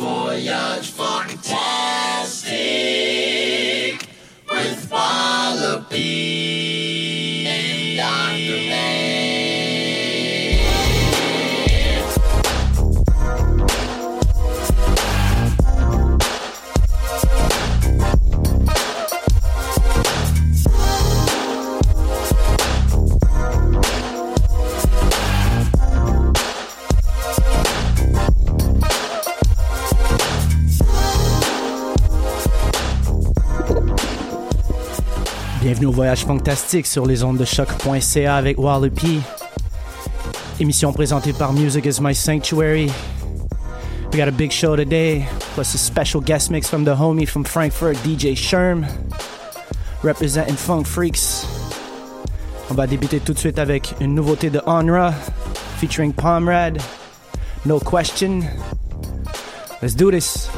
Voyage Fantastique with Wallopi and Dr. Mard. Bienvenue au Voyage Fantastique sur les ondes de choc.ca avec Wallopi. Émission présentée par Music is My Sanctuary. We got a big show today, plus a special guest mix from the homie from Frankfurt, DJ Sherm, representing Funk Freaks. On va débuter tout de suite avec une nouveauté de Onra, featuring Pomrad, No Question. Let's do this.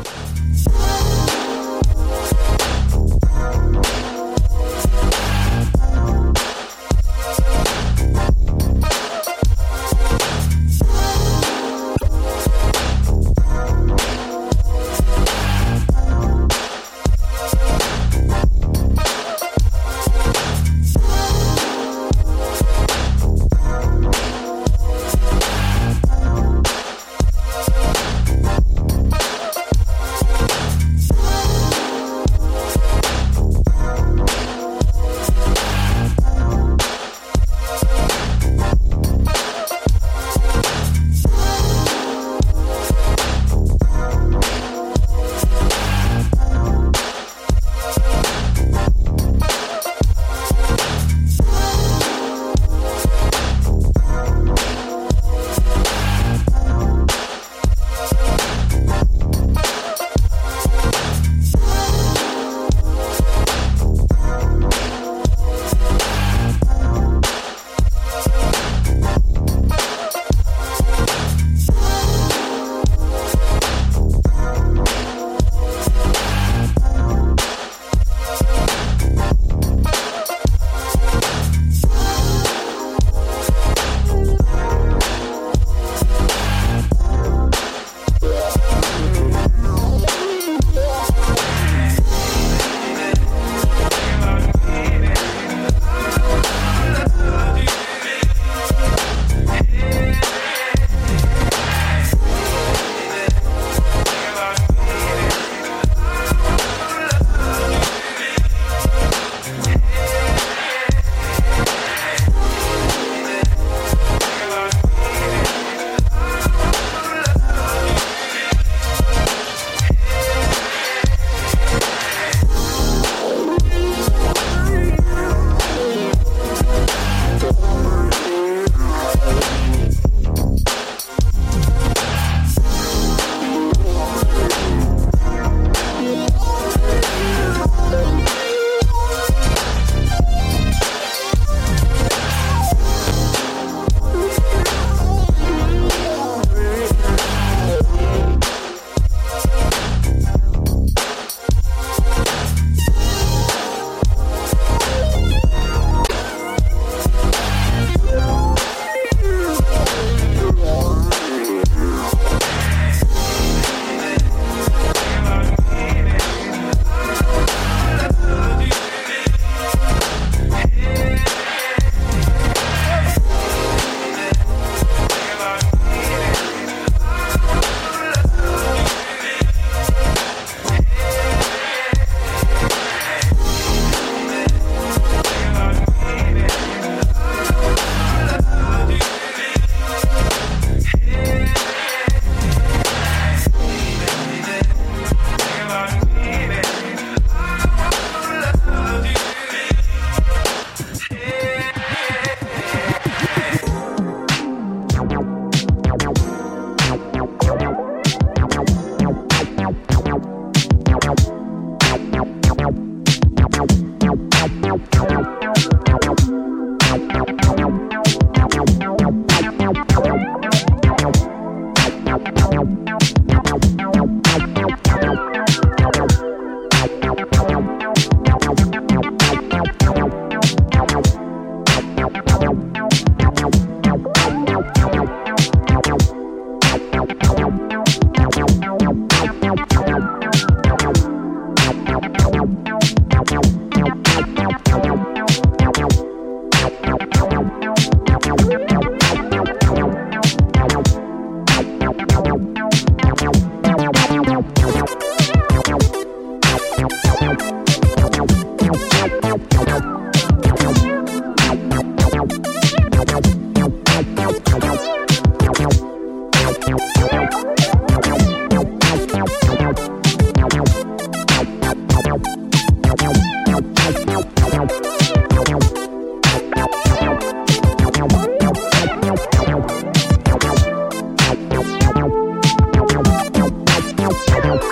Meow.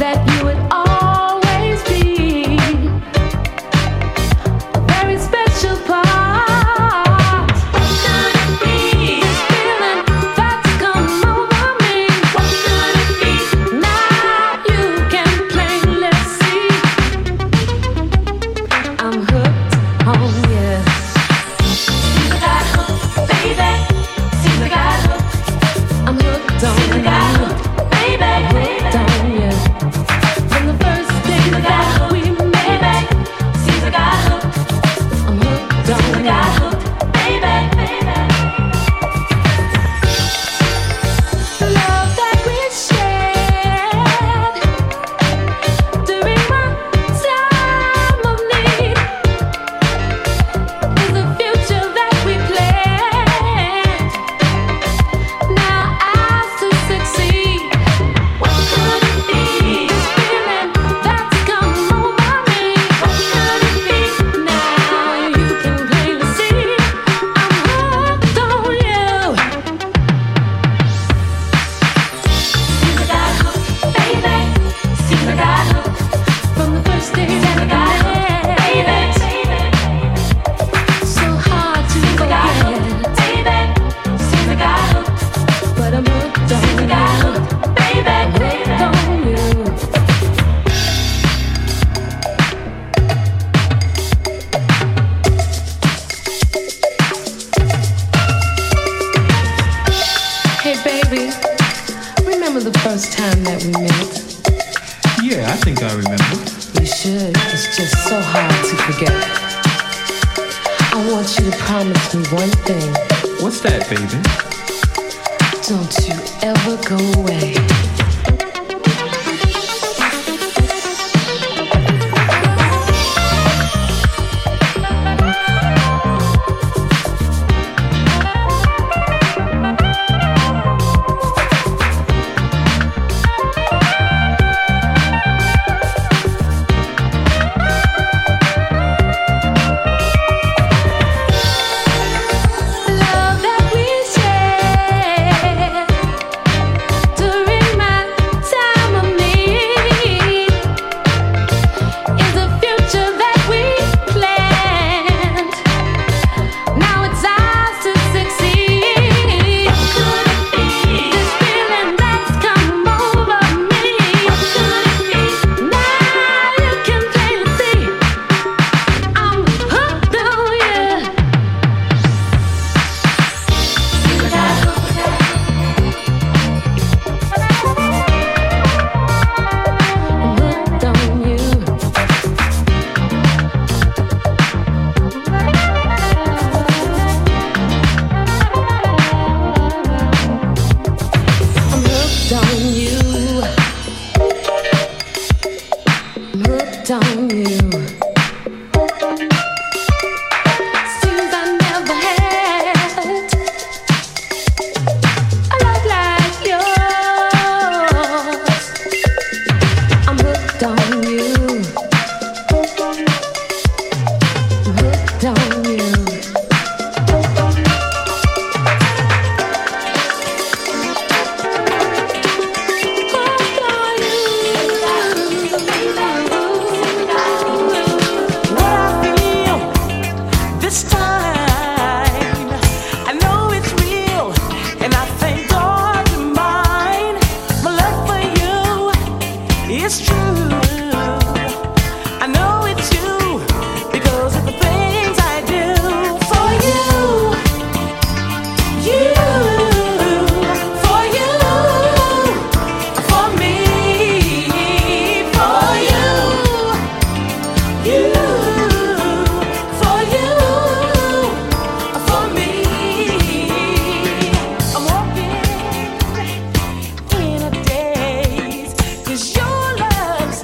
'Cause your love's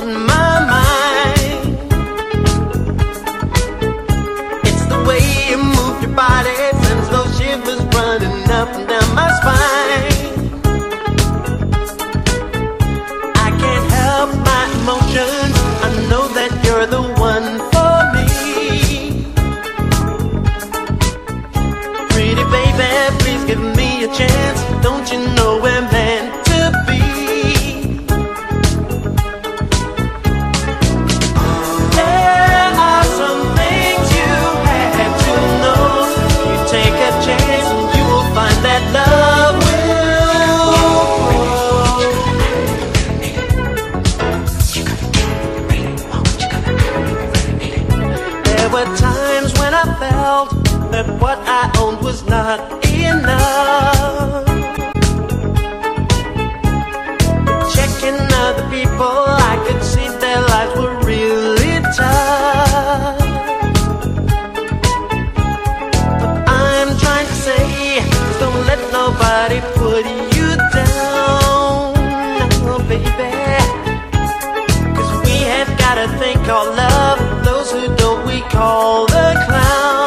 on my mind. It's the way you move your body, sends those shivers running up and down my spine. I can't help my emotions, I know that you're the one for me. Pretty baby, please give me a chance. Don't you know where I'm at? What I owned was not enough. Checking other people, I could see their lives were really tough. What I'm trying to say is don't let nobody put you down, no, baby. 'Cause we have gotta think our love, those who don't we call the clown.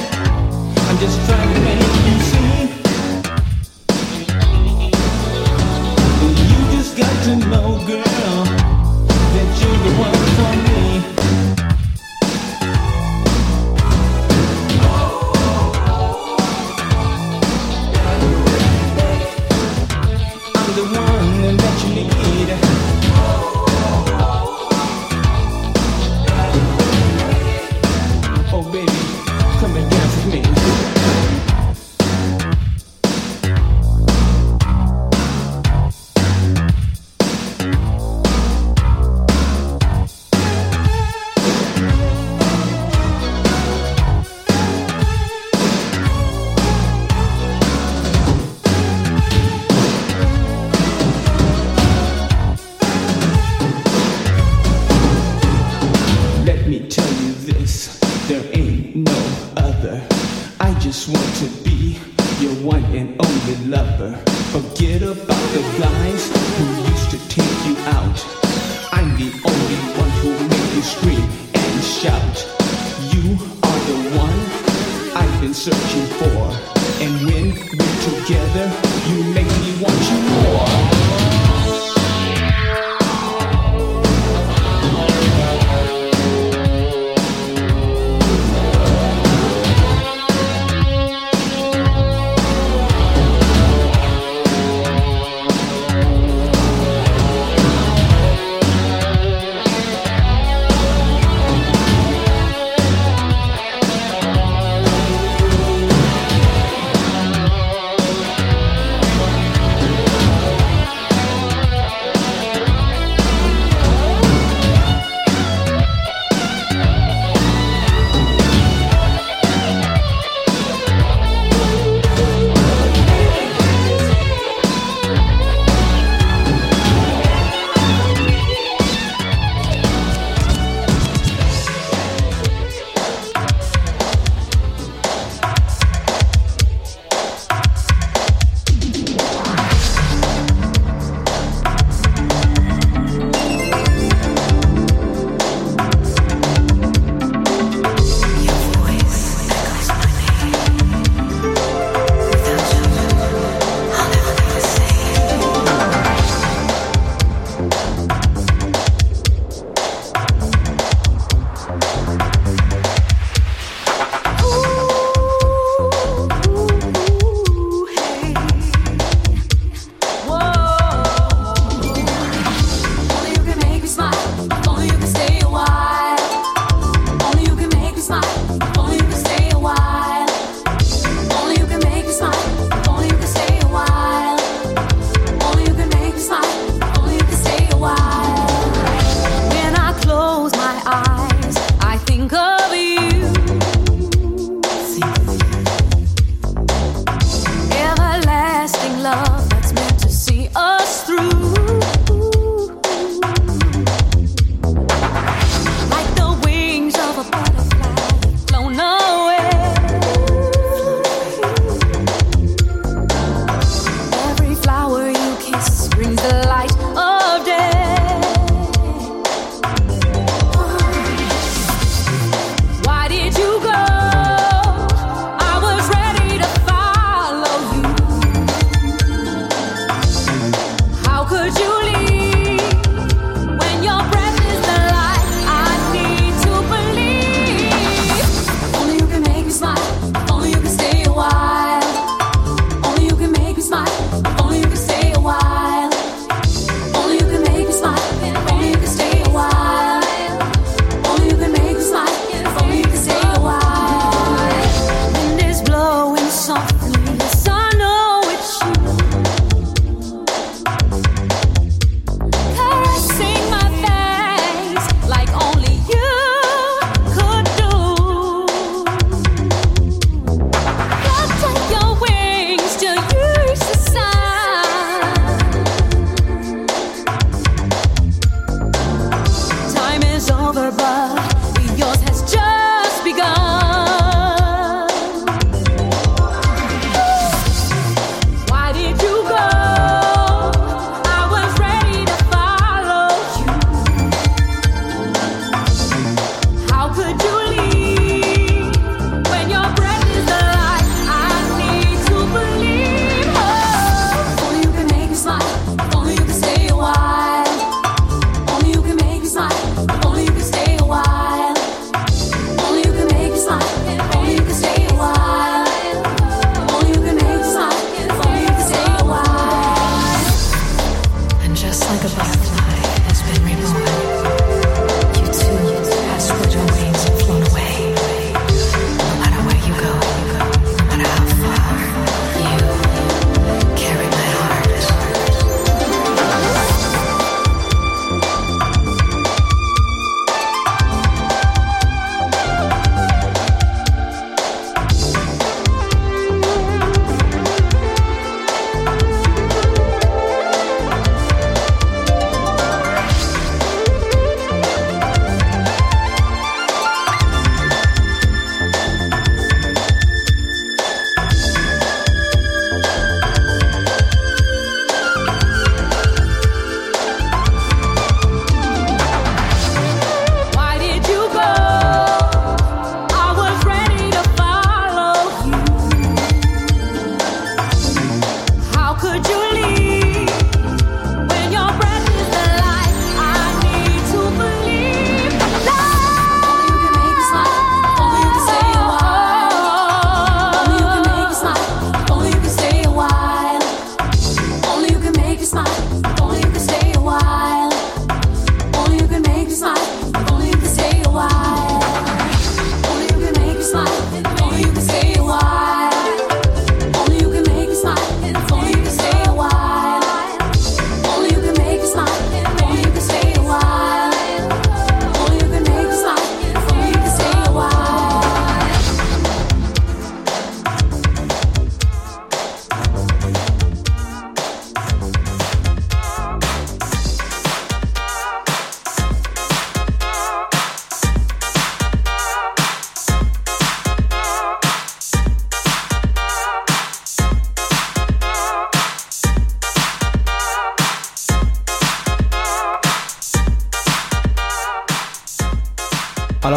I'm just trying to make you see. You just got to know, girl, that you're the one for me.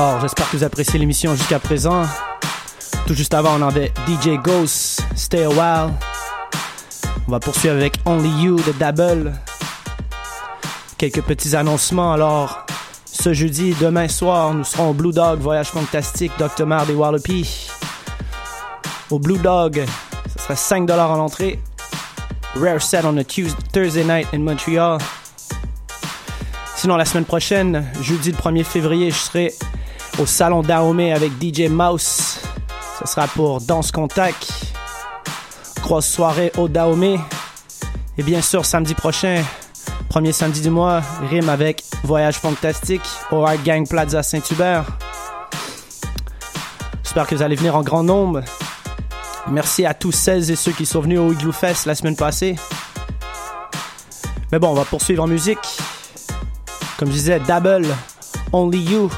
Alors, j'espère que vous appréciez l'émission jusqu'à présent. Tout juste avant, on avait DJ Ghost, Stay a While. On va poursuivre avec Only You de Dabble. Quelques petits annoncements. Alors, ce jeudi, demain soir, nous serons au Blue Dog, Voyage Fantastique, Dr. Mard et Wallopi. Au Blue Dog, ce sera $5 à l'entrée. Rare set on a Thursday night in Montreal. Sinon, la semaine prochaine, jeudi le 1er février, je serai au Salon Daomé avec DJ Mouse. Ce sera pour Dance Contact. Grosse soirée au Daomé. Et bien sûr, samedi prochain, premier samedi du mois, rime avec Voyage Fantastique au High Gang Plaza Saint Hubert. J'espère que vous allez venir en grand nombre. Merci à tous celles et ceux qui sont venus au Igloo Fest la semaine passée. Mais bon, on va poursuivre en musique. Comme je disais, Dabble, Only You,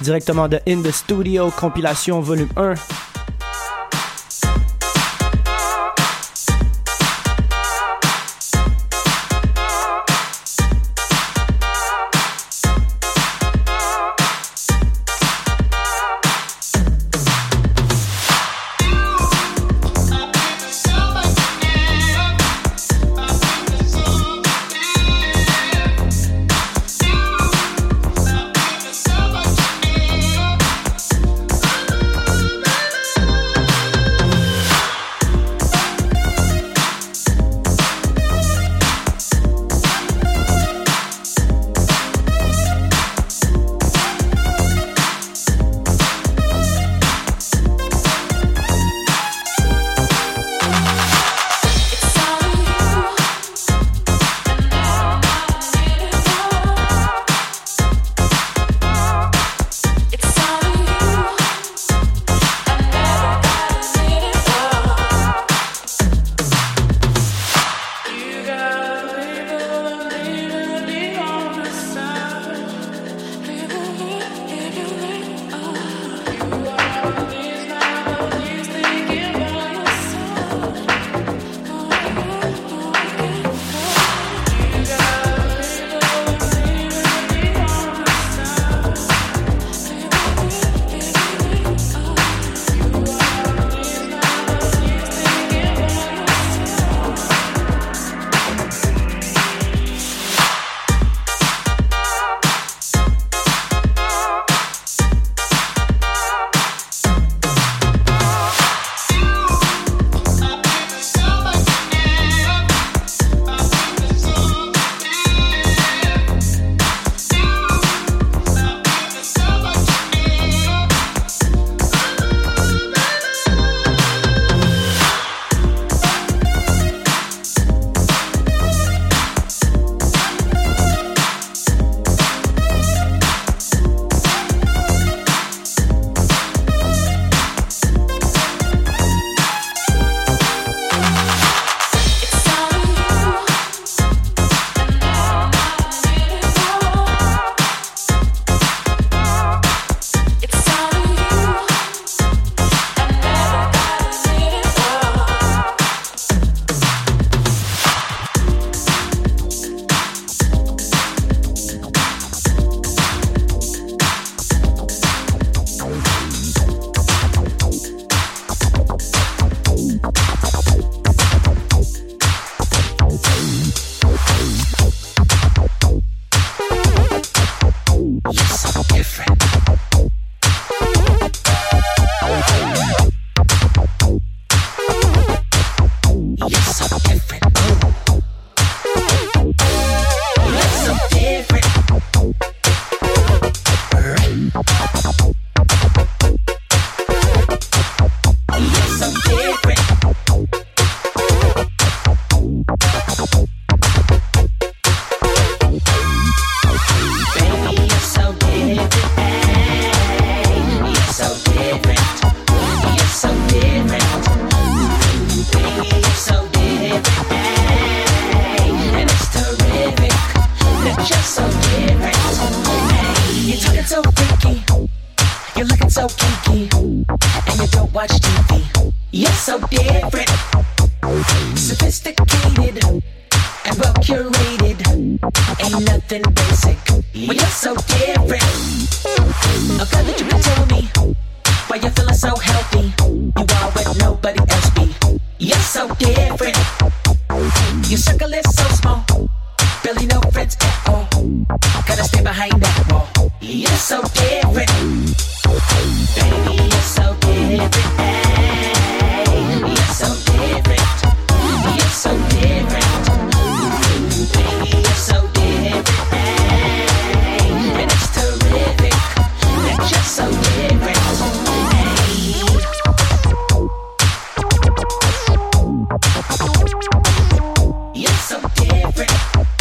directement de In the Studio Compilation Volume 1. You're so different, sophisticated, and well curated. Ain't nothing basic when you're so different. Oh God, that you can tell me why you're feeling so healthy. You are what nobody else be. You're so different. Your circle is so small, barely no friends at all. Gotta stay behind that wall. You're so different, baby. You're so different. Hey, you're so different. You're so different. Baby, you're so different. Hey, and it's terrific that you're so different. Hey, you're so different. You're so different. You're so different.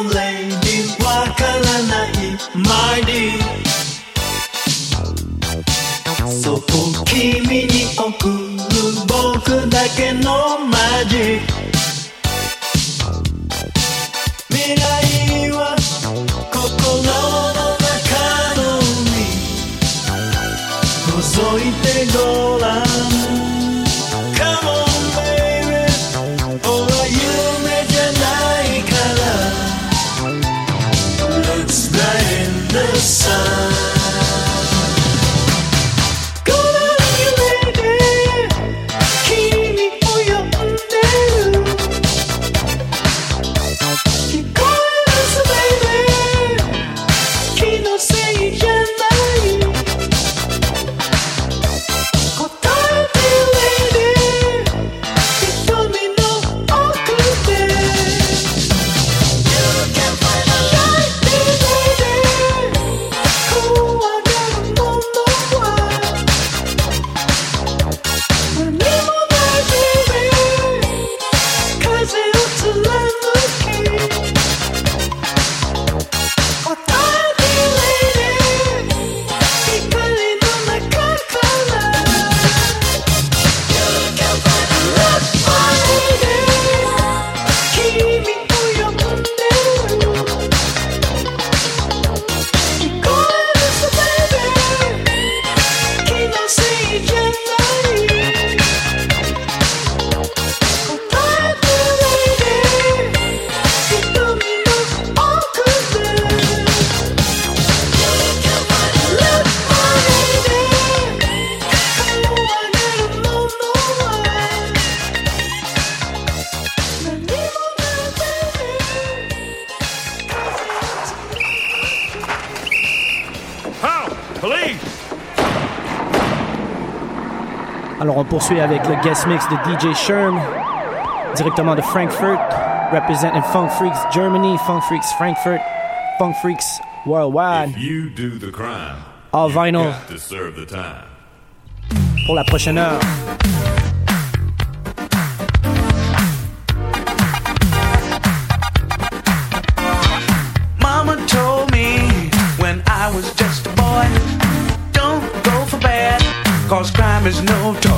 ンレディわからないマイディそこ君に送る僕だけのマジック未来は心の中の海覗いてごらんOn poursuit avec le guest mix de DJ Sherm, directement de Frankfurt, representing Funk Freaks Germany, Funk Freaks Frankfurt, Funk Freaks Worldwide. If you do the crime, all vinyl to serve the time. Pour la prochaine heure. Mama told me when I was just a boy, don't go for bad. Cause crime is no toy.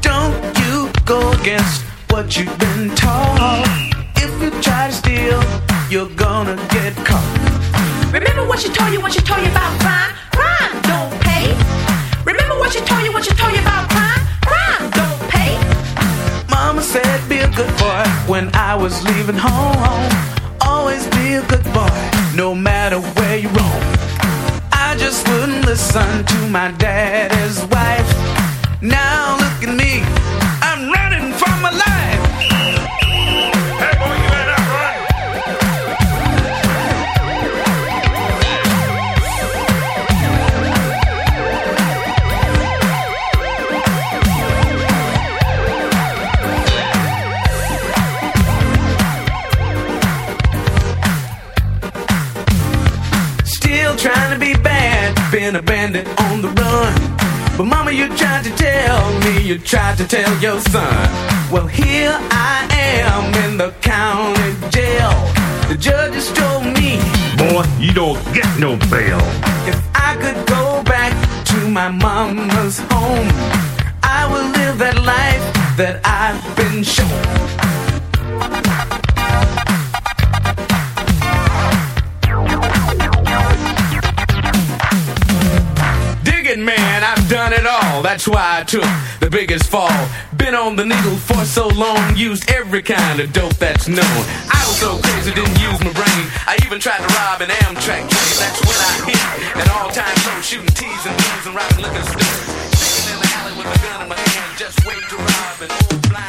Don't you go against what you've been taught. If you try to steal, you're gonna get caught. Remember what she told you when she told you about crime? Crime don't pay. Remember what she told you when she told you about crime? Crime don't pay. Mama said be a good boy when I was leaving home. Always be a good boy, no matter where you roam. I just wouldn't listen to my daddy's wife. Now look at me, I'm running for my life. Hey boy, you better run. Still trying to be bad. Been a bandit on the run. But mama, you tried to tell me, you tried to tell your son. Well, here I am in the county jail. The judges told me, boy, you don't get no bail. If I could go back to my mama's home, I would live that life that I've been shown. Man, I've done it all. That's why I took the biggest fall. Been on the needle for so long. Used every kind of dope that's known. I was so crazy, didn't use my brain. I even tried to rob an Amtrak train. That's when I hit an all-time low, shooting T's and B's and robbing liquor stores. Sitting in the alley with a gun in my hand, just waiting to rob an old blind man.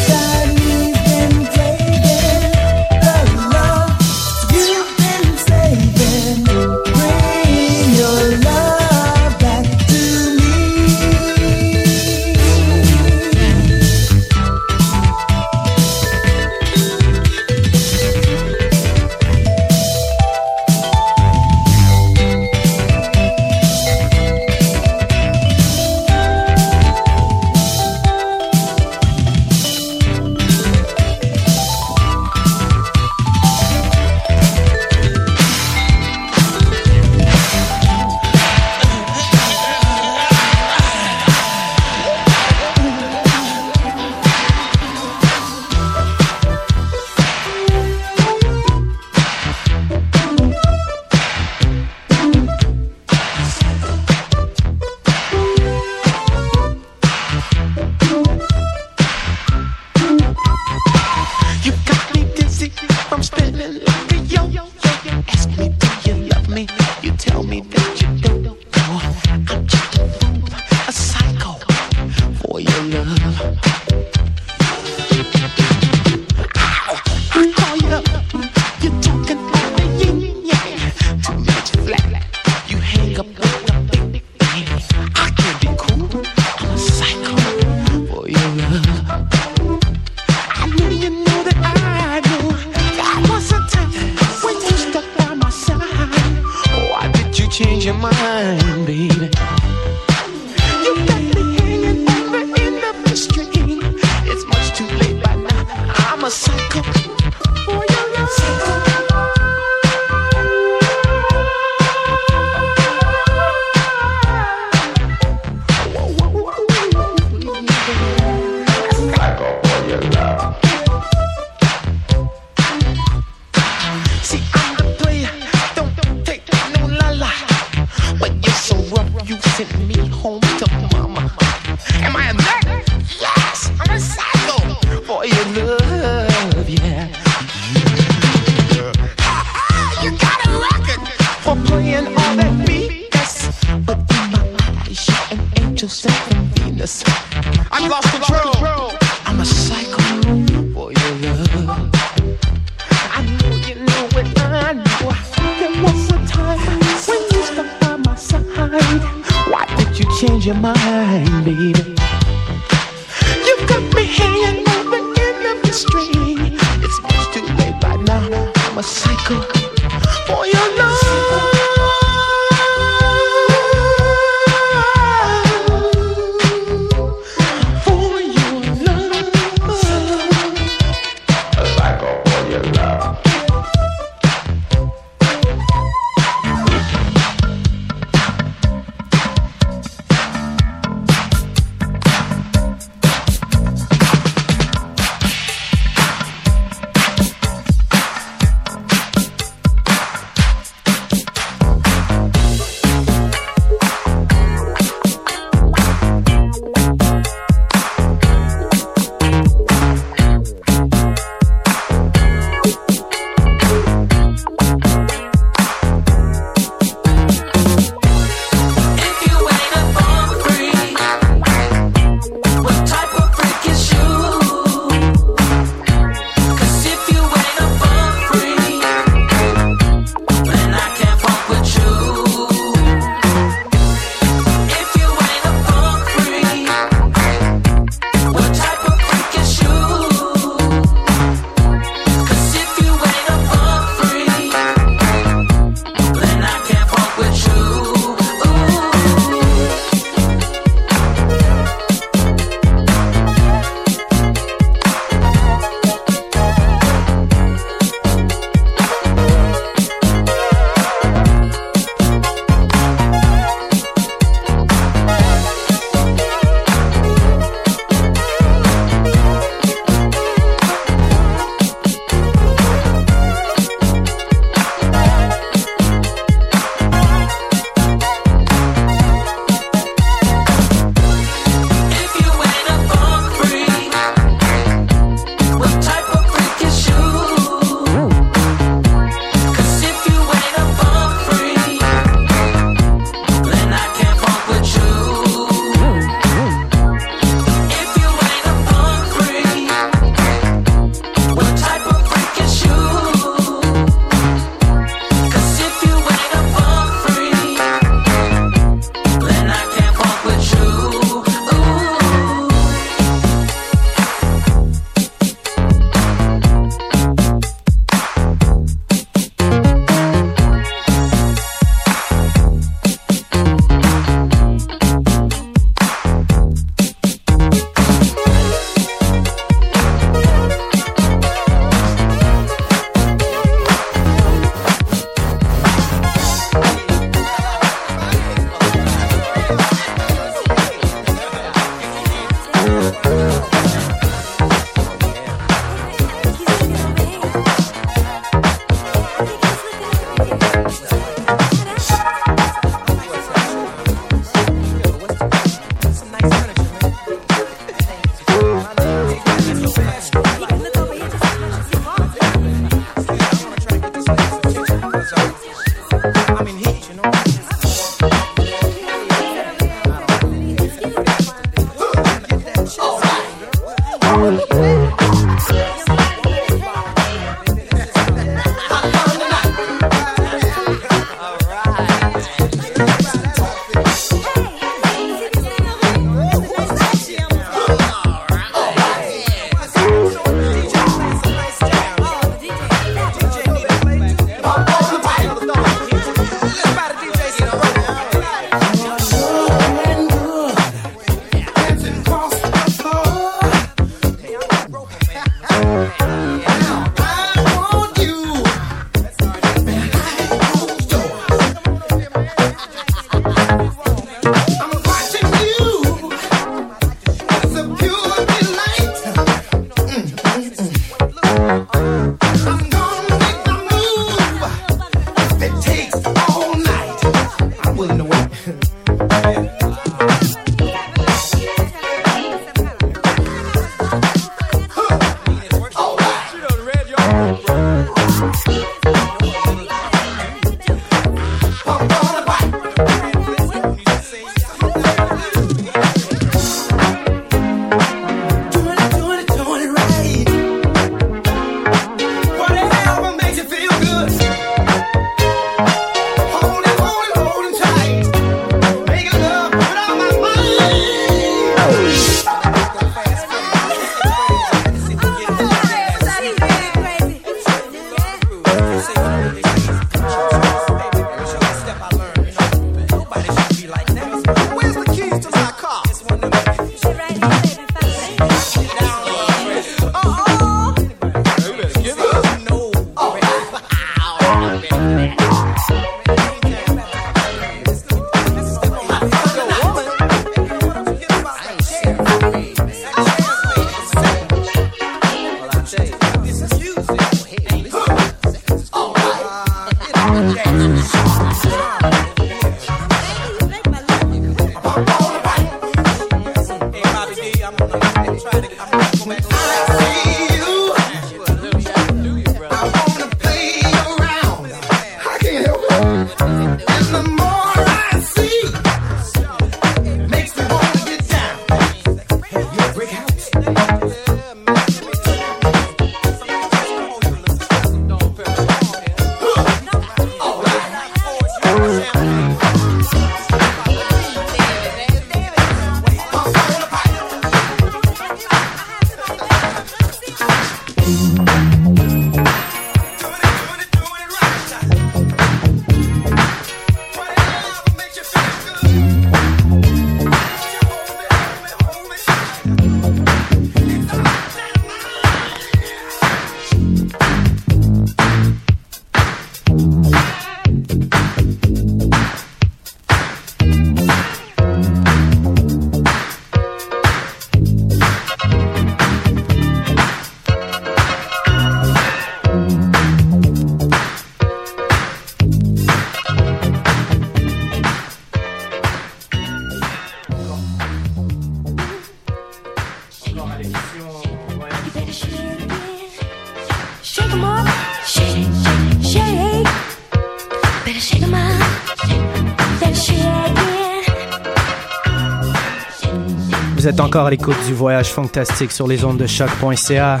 Vous êtes encore à l'écoute du Voyage Fantastique sur les ondes de choc.ca.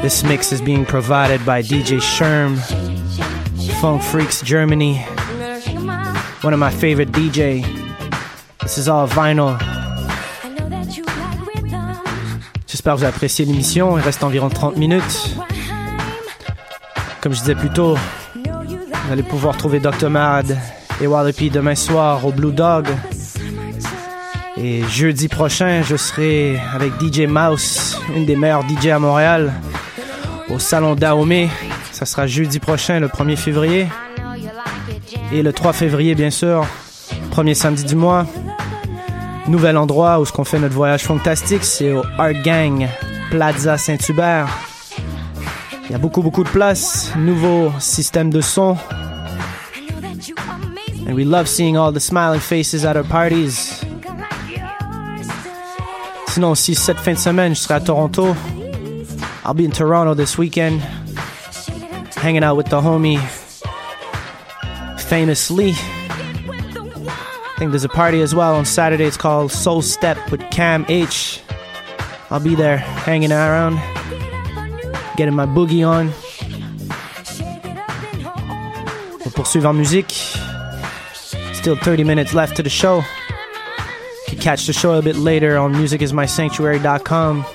This mix is being provided by DJ Sherm, Funk Freaks Germany, one of my favorite DJ. This is all vinyl. J'espère que vous appréciez l'émission. Il reste environ 30 minutes. Comme je disais plus tôt, vous allez pouvoir trouver Dr. Mard et Wallopi demain soir au Blue Dog. Et jeudi prochain, je serai avec DJ Mouse, une des meilleures DJ à Montréal, au Salon Daomé. Ça sera jeudi prochain, le 1er février. Et le 3 février, bien sûr, premier samedi du mois. Nouvel endroit où ce qu'on fait notre voyage fantastique, c'est au High Gang Plaza Saint Hubert. Il y a beaucoup de place, nouveau système de son. And we love seeing all the smiling faces at our parties. Sinon, aussi, cette fin de semaine, je serai à Toronto. I'll be in Toronto this weekend, hanging out with the homie, famously. I think there's a party as well on Saturday. It's called Soul Step with Cam H. I'll be there hanging around, getting my boogie on. We'll poursuivre en musique. Still 30 minutes left to the show. You can catch the show a bit later on musicismysanctuary.com.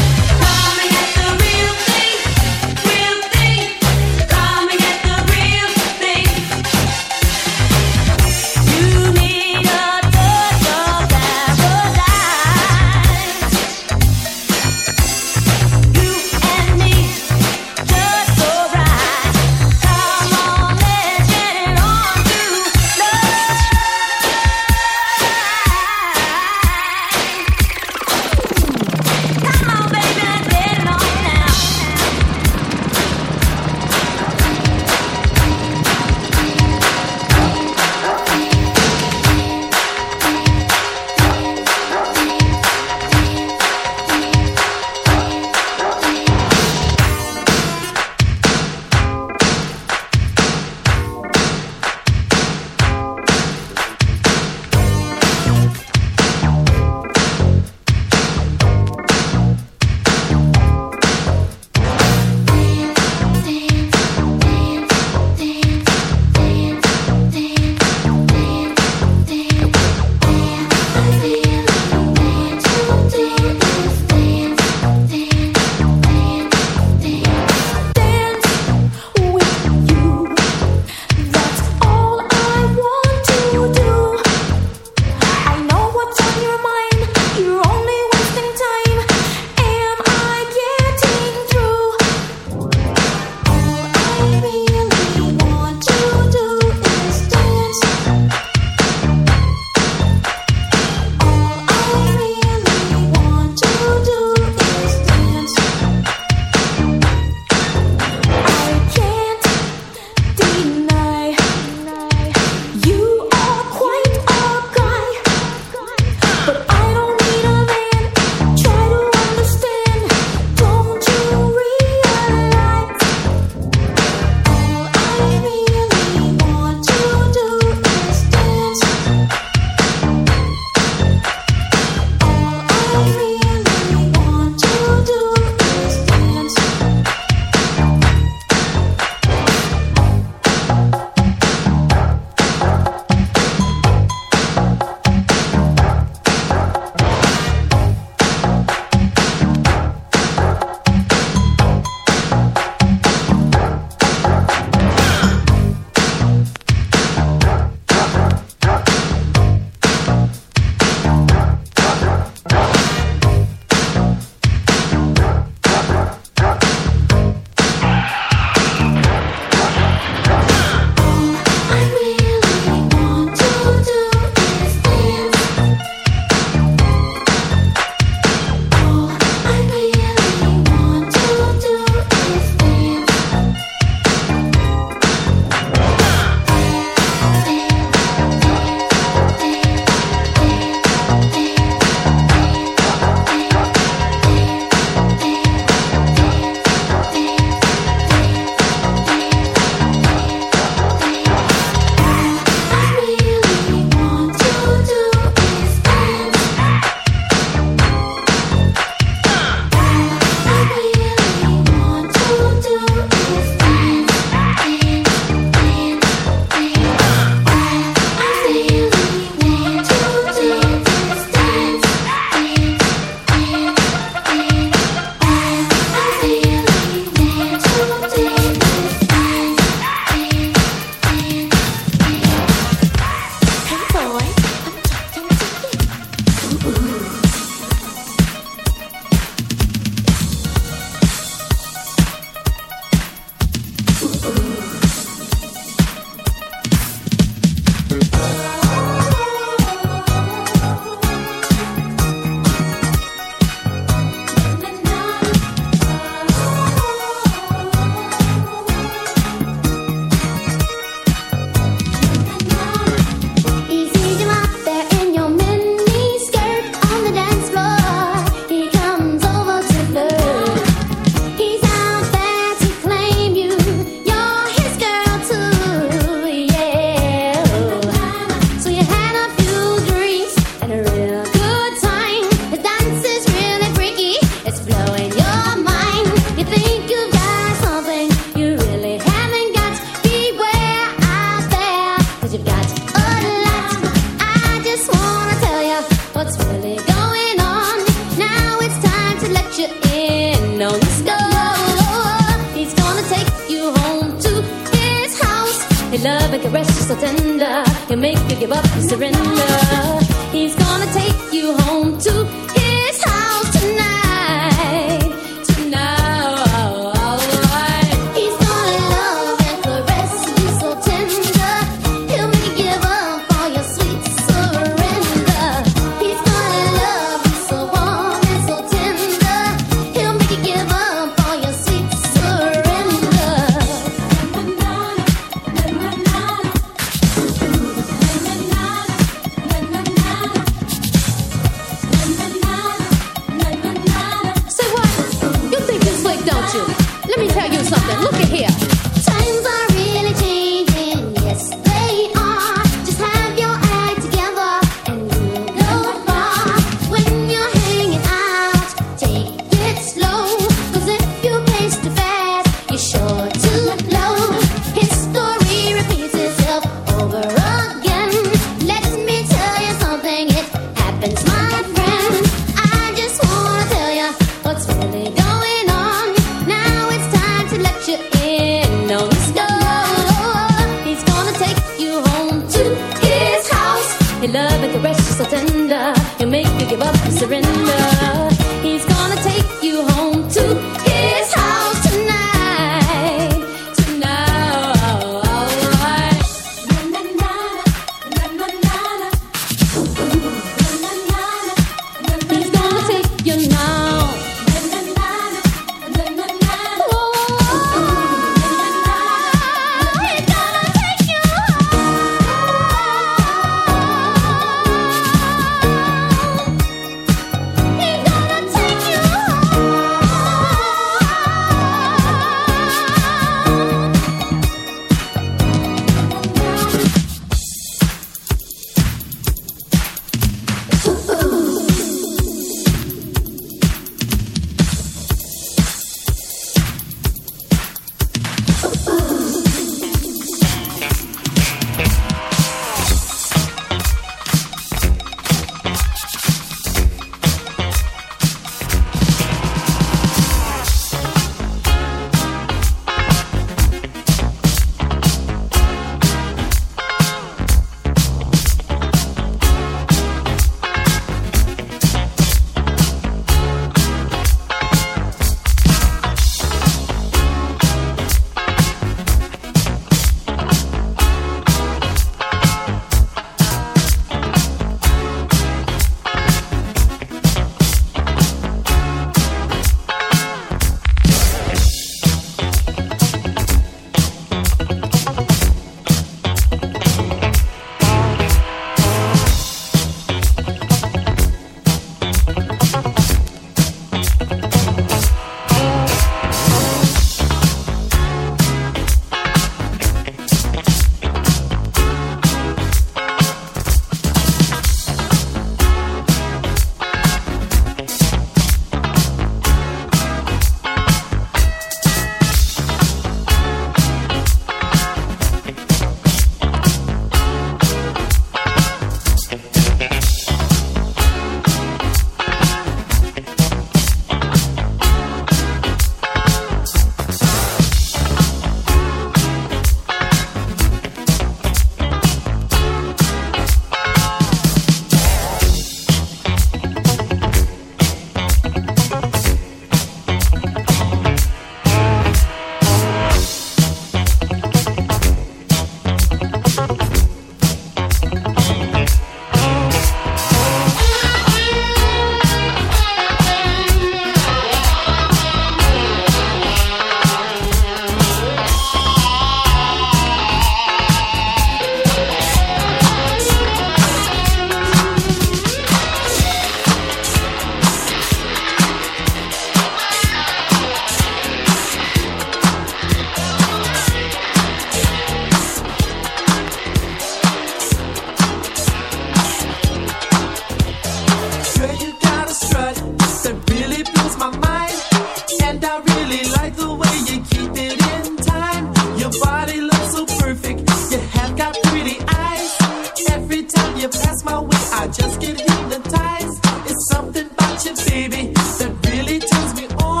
Just get hypnotized. It's something about you, baby, that really turns me on.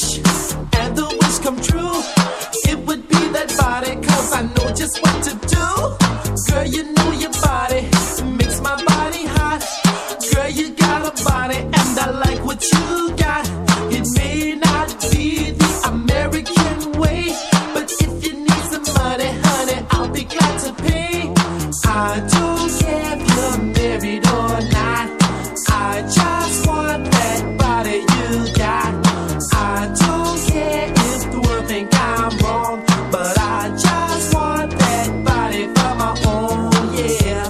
wish and the wish come true, it would be that body, cause I know just what to do. Girl, you know your body makes my body hot. Girl, you got a body and I like what you got. It may not be the American way, but if you need some money, honey, I'll be glad to pay. I don't care if you're married or not, I just want that body you got. I don't care if the world think I'm wrong, but I just want that body for my own, yeah.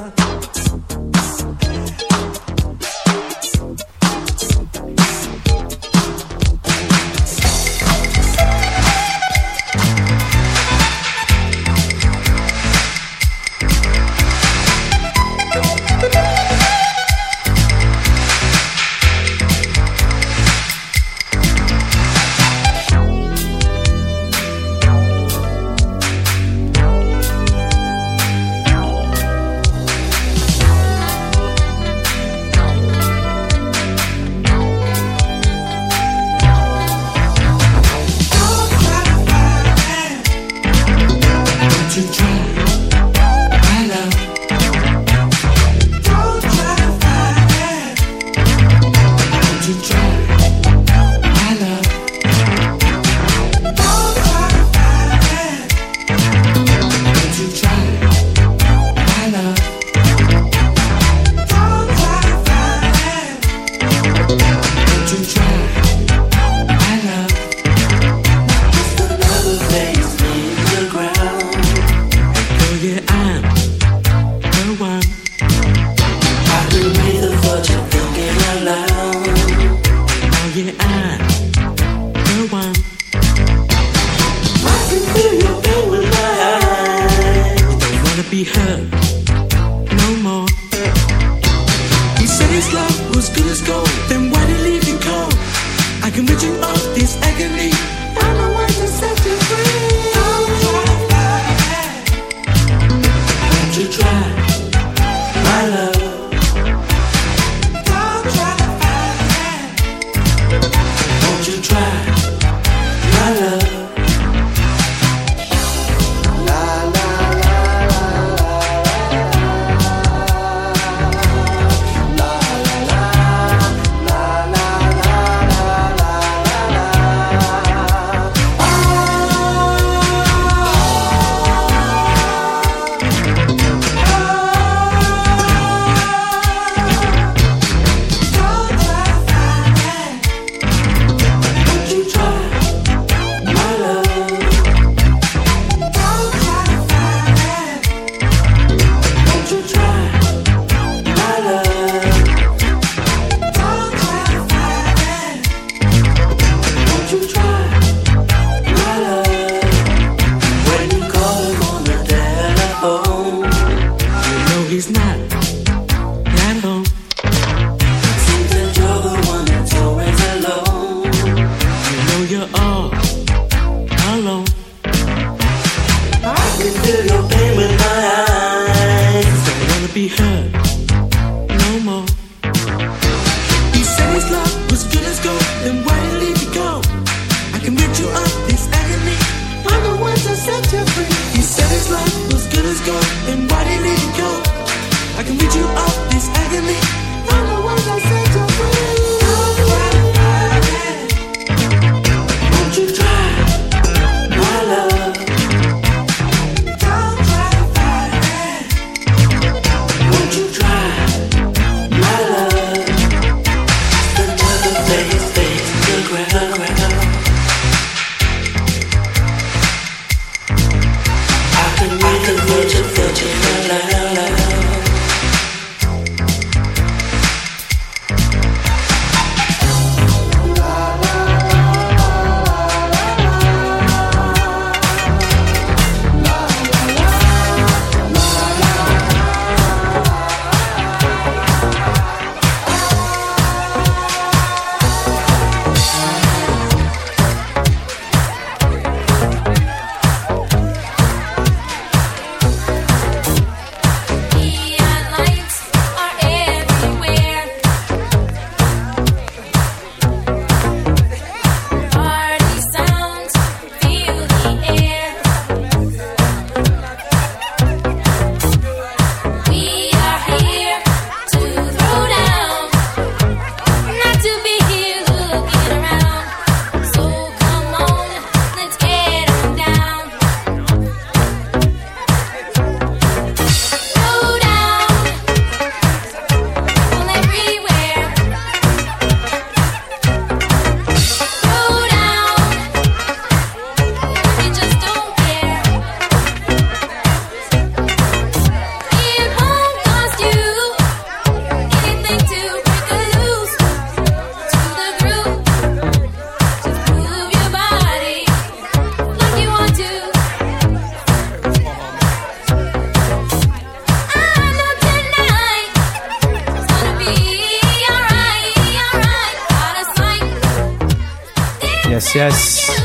Yes, yes.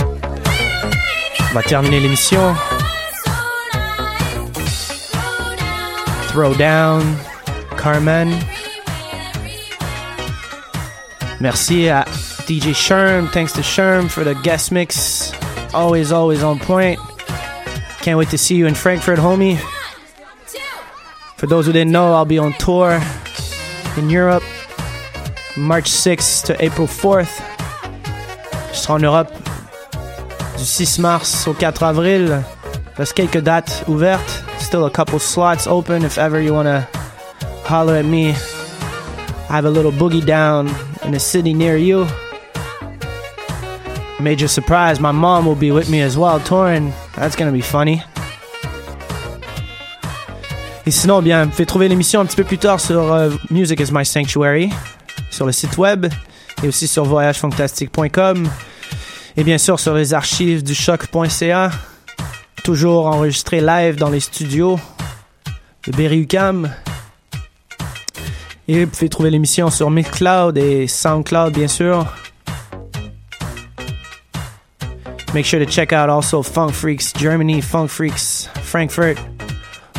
On va terminer l'émission. Throwdown, Carmen. Merci à DJ Sherm. Thanks to Sherm for the guest mix. Always, always on point. Can't wait to see you in Frankfurt, homie. For those who didn't know, I'll be on tour in Europe March 6th to April 4th. Je serai en Europe du 6 mars au 4 avril. Reste quelques dates ouvertes. Still a couple slots open if ever you want to holler at me. I have a little boogie down in a city near you. Major surprise, my mom will be with me as well, Torin. That's gonna be funny. Et sinon, bien, vous pouvez trouver l'émission un petit peu plus tard sur Music is My Sanctuary, sur le site web, et aussi sur voyagefantastic.com, et bien sûr sur les archives du choc.ca, toujours enregistré live dans les studios de Berry Ucam. Et vous pouvez trouver l'émission sur Mixcloud et SoundCloud, bien sûr. Make sure to check out also Funk Freaks Germany, Funk Freaks Frankfurt,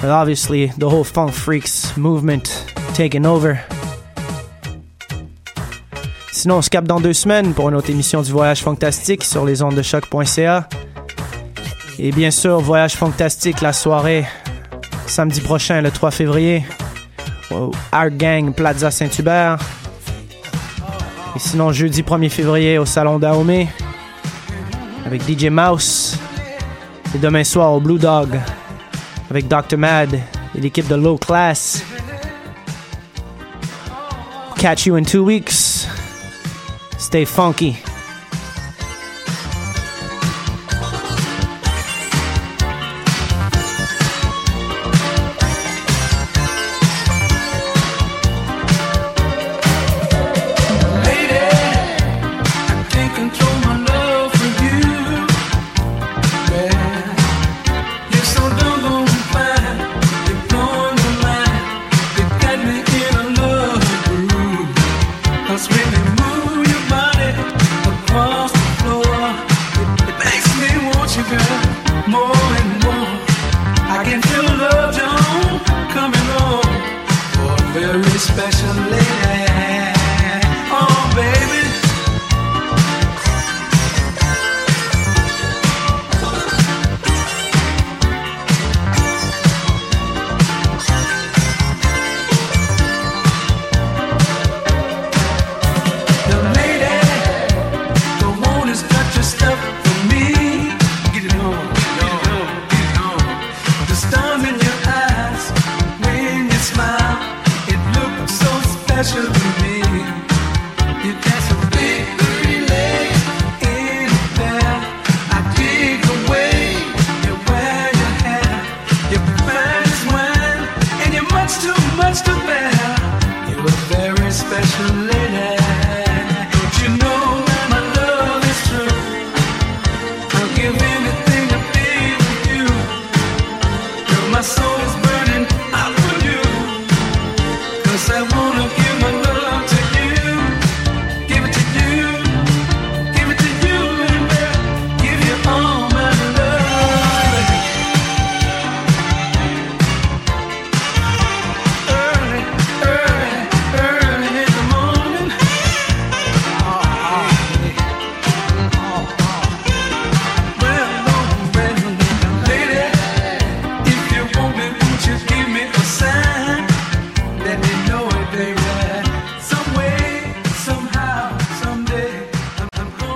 and obviously the whole Funk Freaks movement taking over. Sinon, on se capte dans 2 semaines pour une autre émission du Voyage Fantastique sur les ondes de choc.ca. Et bien sûr, Voyage Fantastique, la soirée, samedi prochain, le 3 février, au High Gang Plaza Saint Hubert. Et sinon, jeudi 1er février, au Salon Daomé, avec DJ Mouse. Et demain soir, au Blue Dog, avec Dr. Mard et l'équipe de Low Class. Catch you in 2 weeks. Stay funky. Lady, I can't control my